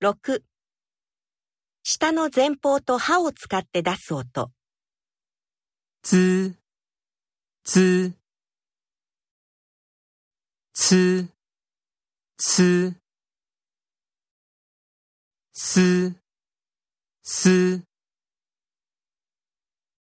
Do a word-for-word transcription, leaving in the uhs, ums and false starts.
ろく、舌の前方と歯を使って出す音。つ、つ、つ、つ、す、す、